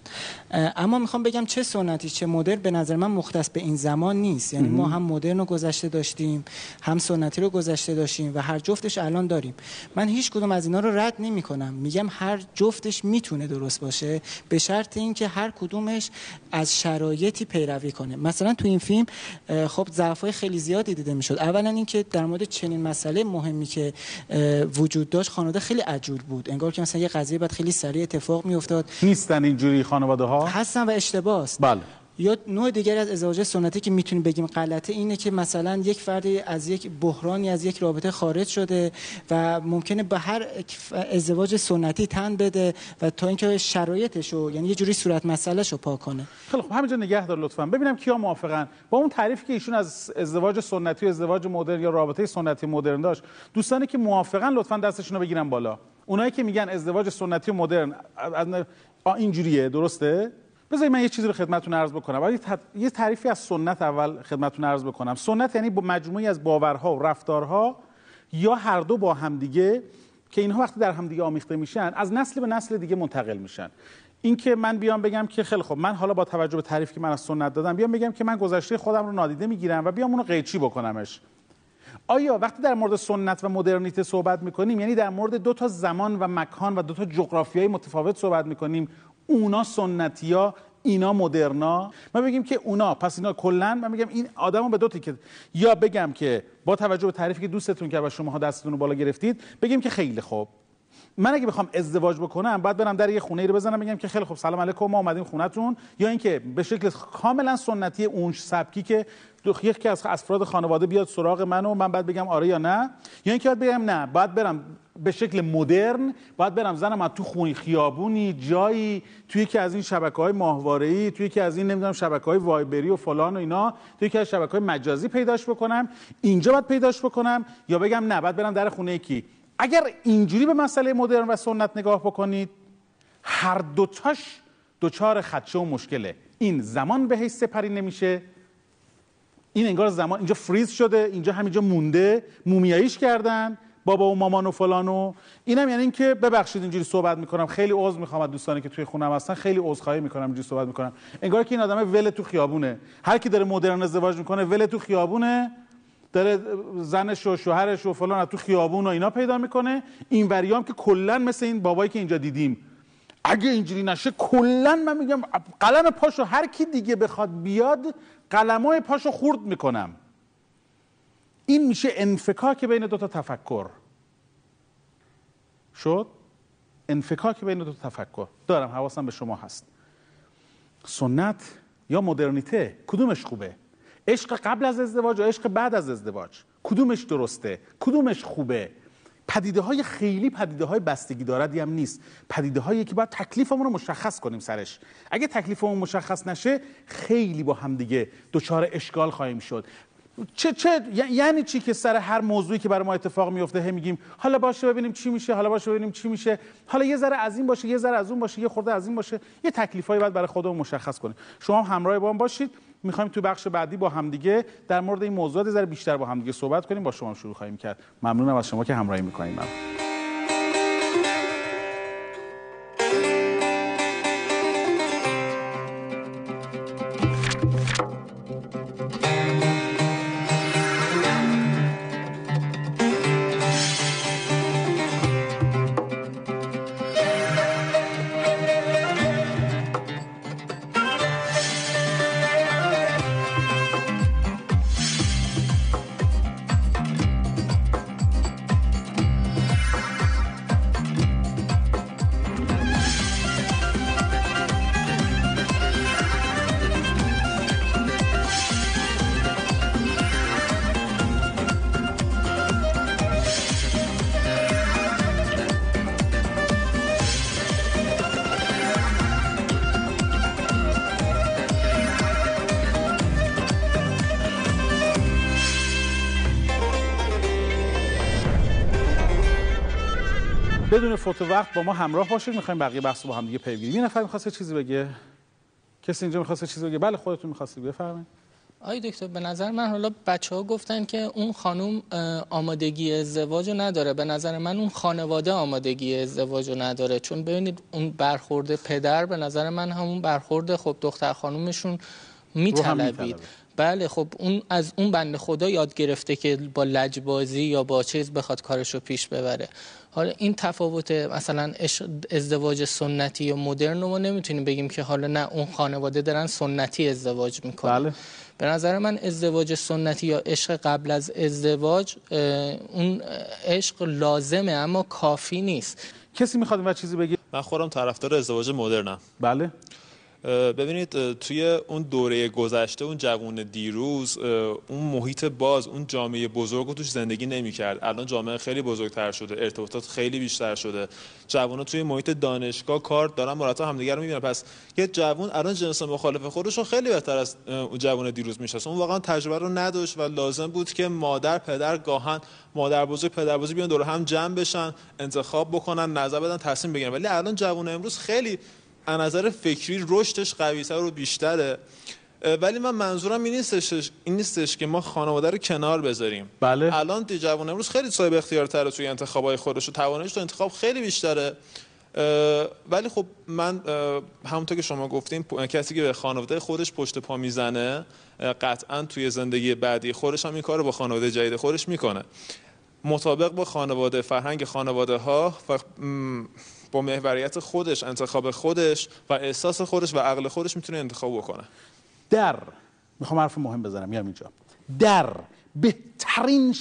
اما میخوام بگم چه سنتی چه مدرن به نظر من مختص به این زمان نیست، یعنی ما هم مدرن رو گذشته داشتیم، هم سنتی رو گذشته داشتیم و هر جفتش الان داریم. من هیچ کدوم از اینا رو رد نمی‌کنم، میگم هر جفتش میتونه درست باشه به شرط اینکه هر کدومش از شرایطی پیروی کنه. مثلا تو این فیلم خب ضعف‌های خیلی زیادی دیده میشد. اولا اینکه در مورد چنین مسئله مهمی که وجود داشت خانواده خیلی عجول بود، انگار که مثلا یه قضیه بعد خیلی سریع اتفاق می افتاد. نیستن اینجوری خانواده ها، هستن و اشتباهه، بله. یا نوع دیگر از ازدواج سنتی که میتونیم بگیم غلطه اینه که مثلا یک فردی از یک بحرانی از یک رابطه خارج شده و ممکنه به هر ازدواج سنتی تن بده و تا اینکه شرایطش رو یعنی یه جوری صورت مسئله‌شو پاک کنه. خیلی خب همینجا نگه دار لطفاً، ببینم کیا موافقن با اون تعریفی که ایشون از ازدواج سنتی و ازدواج مدرن یا رابطه سنتی مدرن داشت. دوستانی که موافقن لطفاً دستشون رو بگیرن بالا. اونایی که میگن ازدواج سنتی و مدرن اینجوریه درسته؟ بذارید من یه چیزی رو خدمتتون عرض بکنم. ولی یه تعریفی از سنت اول خدمتتون عرض بکنم. سنت یعنی مجموعی از باورها و رفتارها یا هر دو با همدیگه که اینها وقتی در همدیگه آمیخته میشن از نسل به نسل دیگه منتقل میشن. این که من بیام بگم که خیلی خب من حالا با توجه به تعریفی که من از سنت دادم بیام بگم که من گذشته خودم رو نادیده میگیرم و بیام اون رو قیچی بکنمش. آیا وقتی در مورد سنت و مدرنیته صحبت میکنیم یعنی در مورد دو تا زمان و مکان و دو تا جغرافیای متفاوت صحبت میکنیم، اونا سنتیا اینا مدرنا، من بگیم که اونا پس اینا کلا من میگم این آدمو به دو تیکه، یا بگم که با توجه به تعریفی که دوستتون کرد و شماها دستتون رو بالا گرفتید بگیم که خیلی خوب من اگه بخوام ازدواج بکنم باید برم در یه خونه ای رو بزنم بگم که خیلی خوب سلام علیکم ما اومدیم خونتون، یا اینکه به شکل کاملا سنتی اون سبکی که یکی از افراد خانواده بیاد سراغ من و من بعد بگم آره یا نه، یا اینکه باید بگم نه باید برم به شکل مدرن باید برم زنم از تو خونی خیابونی جایی توی یکی از این شبکه‌های ماهواره‌ای توی یکی از این نمیدونم شبکه‌های وایبری و فلان و اینا توی یکی از شبکه‌های مجازی پیداش بکنم، اینجا باید پیداش بکنم، یا بگم نه باید برم در خونه یکی. اگر اینجوری به مسئله مدرن و سنت نگاه بکنید هر دوتاش دوچار خدشه و مشکله. این زمان بهش سپری نمیشه، این انگار زمان اینجا فریز شده، اینجا همینجا مونده، مومیاییش کردن بابا و مامان و فلانو. اینم یعنی اینکه ببخشید اینجوری صحبت میکنم، خیلی عذر میخوام از دوستانی که توی خونم هستن، خیلی عذرخواهی میکنم اینجوری صحبت میکنم، انگار که این آدمه ول تو خیابونه، هر کی داره مدرن ازدواج میکنه ول تو خیابونه، داره زنش و شوهرش و فلان تو خیابون و اینا پیدا میکنه. این وریام که کلا مثل این بابایی که اینجا دیدیم اگه اینجوری نشه کلا من میگم قلم پاشو هر کی دیگه بخواد بیاد قلمای پاشو خورد میکنم. این میشه انفکاک بین دو تا تفکر. شد انفکاک بین دو تا تفکر. دارم حواسم به شما هست. سنت یا مدرنیته کدومش خوبه؟ عشق قبل از ازدواج و عشق بعد از ازدواج کدومش درسته؟ کدومش خوبه؟ پدیده‌های خیلی پدیده‌های بستگی دارندی هم نیست، پدیده‌هایی که باید تکلیفمون رو مشخص کنیم سرش. اگه تکلیفمون مشخص نشه خیلی با هم دیگه دچار اشکال خواهیم شد. چه یعنی چی که سر هر موضوعی که برای ما اتفاق میفته هم میگیم حالا باشه ببینیم چی میشه، حالا باشه ببینیم چی میشه، حالا یه ذره از این باشه یه ذره از اون باشه یه خورده از این باشه، یه تکلیفایی بعد برای خودمون مشخص کنیم. شما هم همراه با هم باشید، میخوایم تو بخش بعدی با همدیگه در مورد این موضوعات یه ذره بیشتر با همدیگه صحبت کنیم. با شما هم شروع خواهیم کرد. ممنونم از شما که همراهی میکنیم. بدون فوت وقت با ما همراه باشید، می‌خوایم بقیه بحث رو با هم دیگه پی بگیریم. یه نفر می‌خواد چیزی بگه؟ کسی اینجا می‌خواد چیزی بگه؟ بله خودتون می‌خواستید بفرمایید. آی دکتر به نظر من حالا بچه‌ها گفتن که اون خانم آمادگی ازدواج نداره، به نظر من اون خانواده آمادگی ازدواج نداره، چون ببینید اون برخورد پدر به نظر من همون برخورد خب دختر خانومشون می‌طلبید. بله خب اون از اون بنده خدا یاد گرفته که با لجبازی یا با چیز بخواد کارشو پیش ببره. حالا این تفاوت مثلا ازدواج سنتی و مدرن رو نمیتونیم بگیم که حالا نه اون خانواده دارن سنتی ازدواج میکنن. بله. به نظر من ازدواج سنتی یا عشق قبل از ازدواج اون عشق لازمه اما کافی نیست. کسی میخواد این چیزی بگه؟ من خودم طرفدار ازدواج مدرنم. بله. ببینید توی اون دوره گذشته اون جوان دیروز اون محیط باز، اون جامعه بزرگ رو توش زندگی نمی‌کرد. الان جامعه خیلی بزرگتر شده، ارتباطات خیلی بیشتر شده. جوونا توی محیط دانشگاه کار دارن، مراتب همدیگه رو می‌بینن. پس یه جوان الان جنس مخالف خودش رو خیلی بهتر از جوان دیروز می‌شناسه. اون واقعا تجربه رو نداشت و لازم بود که مادر پدر گاهن مادر بزرگ پدر بزرگ بیان دور هم جمع بشن، انتخاب بکنن، نظر بدن، تصمیم بگیرن. ولی الان جوان امروز خیلی از نظر فکری رشدش قوی‌تر و بیشتره. ولی من منظورم این نیستش که ما خانواده رو کنار بذاریم. بله. الان جوان امروز خیلی صاحب اختیارتره توی انتخاب‌های خودش و تواناییش تو انتخاب خیلی بیشتره. ولی خب من همونطور که شما گفتیم کسی که به خانواده خودش پشت پا میزنه قطعاً توی زندگی بعدی خودش هم این کارو با خانواده جدید خودش میکنه. مطابق با خانواده، فرهنگ خانواده ها و با محوریت خودش، انتخاب خودش و احساس خودش و عقل خودش میتونه انتخاب بکنه. میخوام حرف مهم بزنم، میام اینجا. در بهترین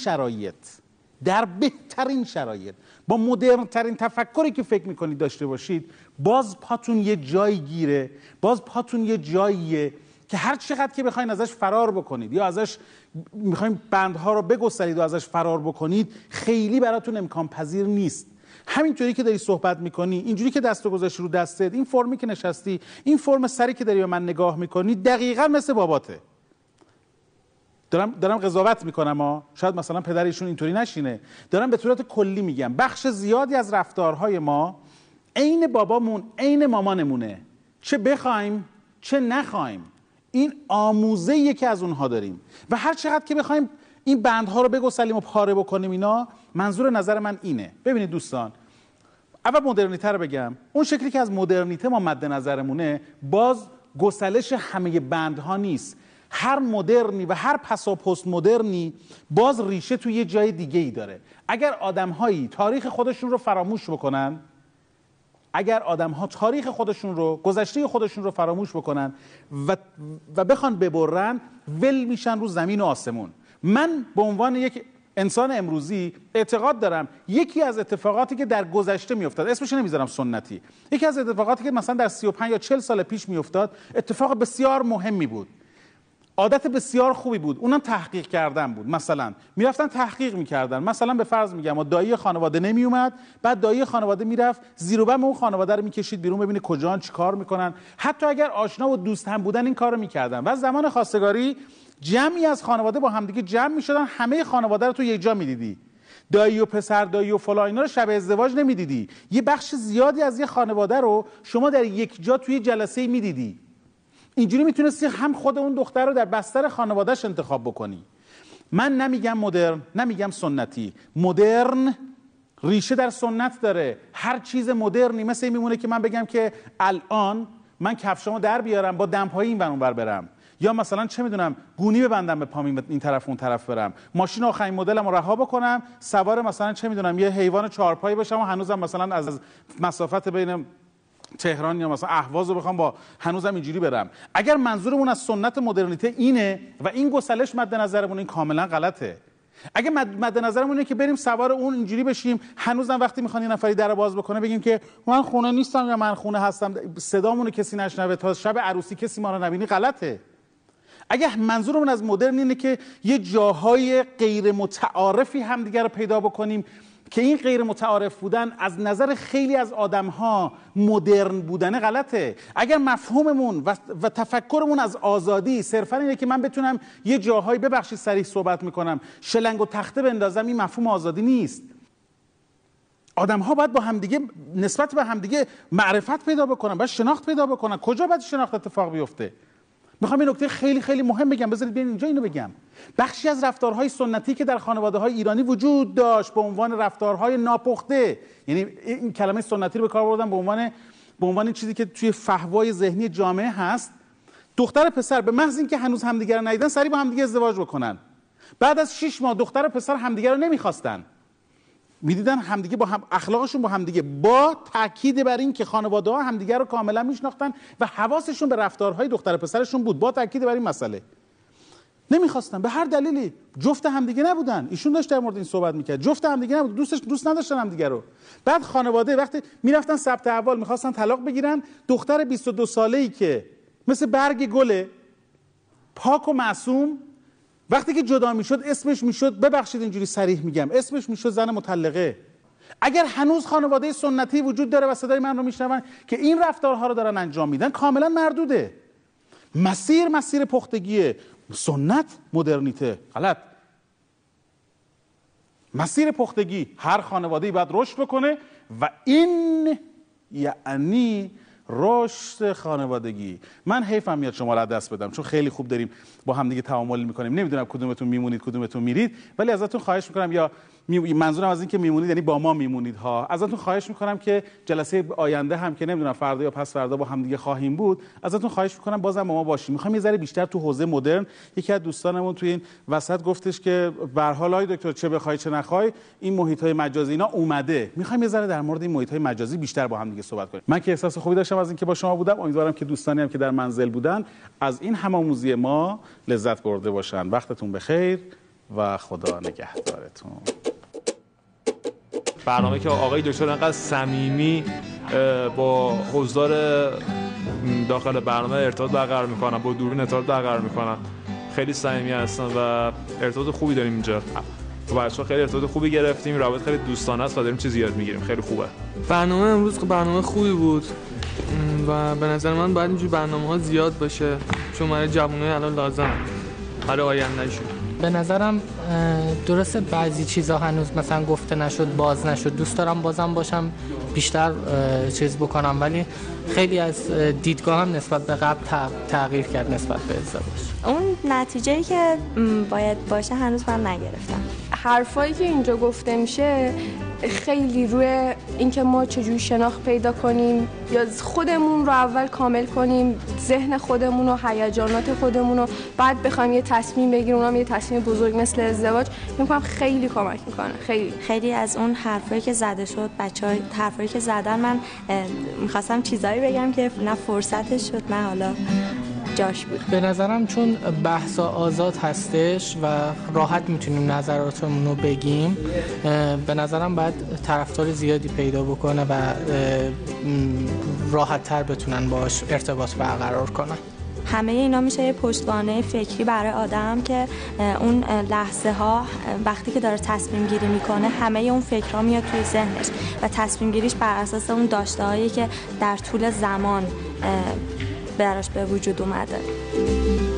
شرایط، با مدرن ترین تفکری که فکر میکنید داشته باشید، باز پاتون یه جایی گیره، باز پاتون یه جاییه که هر چقدر که بخواین ازش فرار بکنید یا ازش میخواین بندها رو بگسترید و ازش فرار بکنید، خیلی براتون امکان پذیر نیست. همینطوری که داری صحبت میکنی، اینجوری که دستو گذاشتی رو دستت، این فرمی که نشستی، این فرم سری که داری به من نگاه میکنی، دقیقاً مثل باباته. دارم قضاوت میکنم ها، شاید مثلا پدرشون اینطوری نشینه. دارم به صورت کلی میگم بخش زیادی از رفتارهای ما عین بابامون، عین مامانمونه، چه بخوایم چه نخوایم. این آموزه یکی از اونها داریم و هر چقدر که بخوایم این بندها رو بگسلیم و پاره بکنیم، اینا منظور نظر من اینه. ببینید دوستان، اول مدرنیته رو بگم، اون شکلی که از مدرنیته ما مد نظرمونه باز گسلش همه بندها نیست. هر مدرنی و هر پساپست مدرنی باز ریشه توی یه جای دیگه ای داره. اگر آدم‌هایی تاریخ خودشون رو فراموش بکنن، اگر آدم‌ها تاریخ خودشون رو، گذشته خودشون رو فراموش بکنن و بخوان ببرن، ول میشن رو زمین و آسمون. من به عنوان یک انسان امروزی اعتقاد دارم یکی از اتفاقاتی که در گذشته میافتاد، اسمش نمیذارم سنتی، یکی از اتفاقاتی که مثلا در 35 یا 40 سال پیش میافتاد، اتفاق بسیار مهمی بود، عادت بسیار خوبی بود، اونم تحقیق کردن بود. مثلا میرفتن تحقیق میکردن، مثلا به فرض میگم دایی خانواده نمیومد، بعد دایی خانواده میرفت زیر و بم اون خانواده رو میکشید بیرون ببینه کجان چیکار میکنن. حتی اگر آشنا و دوست هم بودن این کارو میکردن. و زمان خواستگاری جمعی از خانواده با همدیگه جمع میشدن، همه خانواده رو تو یک جا میدیدی، دایی و پسر دایی و فلان اینا رو شب ازدواج نمیدیدی، یه بخش زیادی از یه خانواده رو شما در یک جا توی جلسه میدیدی. اینجوری میتونستی هم خود اون دختر رو در بستر خانوادهش انتخاب بکنی. من نمیگم مدرن، نمیگم سنتی. مدرن ریشه در سنت داره. هر چیز مدرنی مثل این میمونه که من بگم که الان من کفشامو در بیارم با دمپایی این ور اونور برم، یا مثلا چه میدونم گونی ببندم به پام این طرف اون طرف برم، ماشین آخرین مدلمو رها بکنم، سوار مثلا چه میدونم یه حیوان چهارپایی بشم و هنوزم مثلا از مسافت بین تهران یا مثلا اهواز رو بخوام با هنوزم اینجوری برم. اگر منظورمون از سنت مدرنیته اینه و این گسلش مد نظرمون، این کاملا غلطه. اگه مد نظرمون اینه که بریم سوار اون اینجوری بشیم، هنوزم وقتی میخوان یه نفری در باز بکنه بگیم که من خونه نیستم یا من خونه هستم، صدامون رو کسی نشنوه، تا شب عروسی کسی ما رو نبینی، غلطه. اگه منظورمون از مدرن اینه که یه جاهای غیر متعارفی همدیگه رو پیدا بکنیم، که این غیر متعارف بودن از نظر خیلی از آدم‌ها مدرن بودن، غلطه. اگر مفهوممون و تفکرمون از آزادی صرفاً اینه که من بتونم یه جاهایی، ببخشید صریح صحبت میکنم، شلنگ و تخته بندازم، این مفهوم آزادی نیست. آدم‌ها باید با همدیگه، نسبت به همدیگه معرفت پیدا بکنن، باید شناخت پیدا بکنن. کجا باید شناخت اتفاق بیفته؟ میخوام این نکته خیلی خیلی مهم بگم، بذارید بیان اینجا اینو بگم. بخشی از رفتارهای سنتی که در خانواده‌های ایرانی وجود داشت به عنوان رفتارهای ناپخته، یعنی این کلمه سنتی رو به کار بردم به عنوان چیزی که توی فحوای ذهنی جامعه هست، دختر پسر به محض اینکه هنوز همدیگه رو ندیدن سریع با همدیگه ازدواج بکنن. بعد از 6 ماه دختر و پسر همدیگه رو نمیخواستن، میدیدن همدیگه با هم، اخلاقشون با همدیگه، با تاکید بر این که خانواده ها همدیگه رو کاملا میشناختن و حواسشون به رفتارهای دختر پسرشون بود، با تاکید بر این مسئله. نمیخواستن به هر دلیلی، جفت همدیگه نبودن. ایشون داشت در مورد این صحبت میکرد، جفت همدیگه نبود، دوست نداشتن همدیگه رو. بعد خانواده وقتی میرفتن ثبت احوال میخواستن طلاق بگیرن، دختر 22 ساله‌ای که مثل برگ گله پاک و معصوم، وقتی که جدا میشد اسمش میشد، ببخشید اینجوری صریح میگم، اسمش میشد زن مطلقه. اگر هنوز خانواده سنتی وجود داره و صدای من رو میشنون که این رفتارها رو دارن انجام میدن، کاملا مردوده. مسیر پختگیه. سنت مدرنیته، غلط. مسیر پختگی، هر خانواده‌ای باید رشد بکنه و این یعنی رشد خانوادگی. من حیفم میاد شما را دست بدم، چون خیلی خوب داریم با هم دیگه تعامل میکنیم. نمیدونم کدومتون میمونید کدومتون میرید، ولی ازتون خواهش میکنم، یا منظورم از این که میمونید یعنی با ما میمونید ها، ازتون خواهش میکنم که جلسه آینده هم که نمیدونم فردا یا پس فردا با هم دیگه خواهیم بود، ازتون خواهش میکنم بازم با ما باشید. میخوام یه ذره بیشتر تو حوزه مدرن، یکی از دوستانمون توی این وسط گفتش که به هر حال دکتر چه بخوای چه نخوای این محیط های مجازی اینا اومده. میخوام یه ذره در مورد این محیط های مجازی بیشتر با هم دیگه صحبت کنیم. من که احساس خوبی داشتم از اینکه با شما بودم، امیدوارم که دوستانی هم که در منزل بودن از این هم‌آموزی ما لذت برده باشن. وقتتون بخیر و خدا نگهدارتون. برنامه که آقای دکتر انقدر صمیمی با حضار داخل برنامه ارتباط برقرار میکنن، با دوربین ارتباط برقرار میکنن، خیلی صمیمی هستن و ارتباط خوبی داریم اینجا. تو بچه‌ها خیلی ارتباط خوبی گرفتیم، روابط خیلی دوستانه است و داریم چیز یاد میگیریم، خیلی خوبه. برنامه امروز برنامه خوبی بود و به نظر من باید اینجور برنامه‌ها زیاد باشه، چون برای جوانای الان لازمه، برای آینده‌شون. به نظرم درسته بعضی چیزها هنوز مثلا گفته نشد، باز نشد، دوست دارم بازم باشم، بیشتر چیز بکنم، ولی خیلی از دیدگاه هم نسبت به قبل تغییر کرد نسبت به ازدواج. اون نتیجه‌ای که باید باشه هنوز من نگرفتم. حرفایی که اینجا گفته میشه خیلی روی اینکه ما چجوری شناخت پیدا کنیم یا خودمون رو اول کامل کنیم، ذهن خودمون و هیجانات خودمون رو، بعد بخوایم یه تصمیم بگیریم، اونم یه تصمیم بزرگ مثل ازدواج، میگم خیلی کمک میکنه. خیلی از اون حرفایی که زده شد، بچه‌ها حرفایی که زدن، من میخواستم چیزایی بگم که نه فرصتش شد، من حالا جاش بود. به نظرم چون بحث آزاد هستش و راحت میتونیم نظراتمون رو بگیم، به نظرم باید طرفدار زیادی پیدا بکنه و راحت تر بتونن باش ارتباط برقرار کنن. همه اینا میشه یه پشتوانه فکری برای آدم که اون لحظه ها وقتی که داره تصمیم گیری میکنه همه اون فکرها میاد توی ذهنش و تصمیم گیریش بر اساس اون داشته هایی که در طول زمان براش به وجود اومده.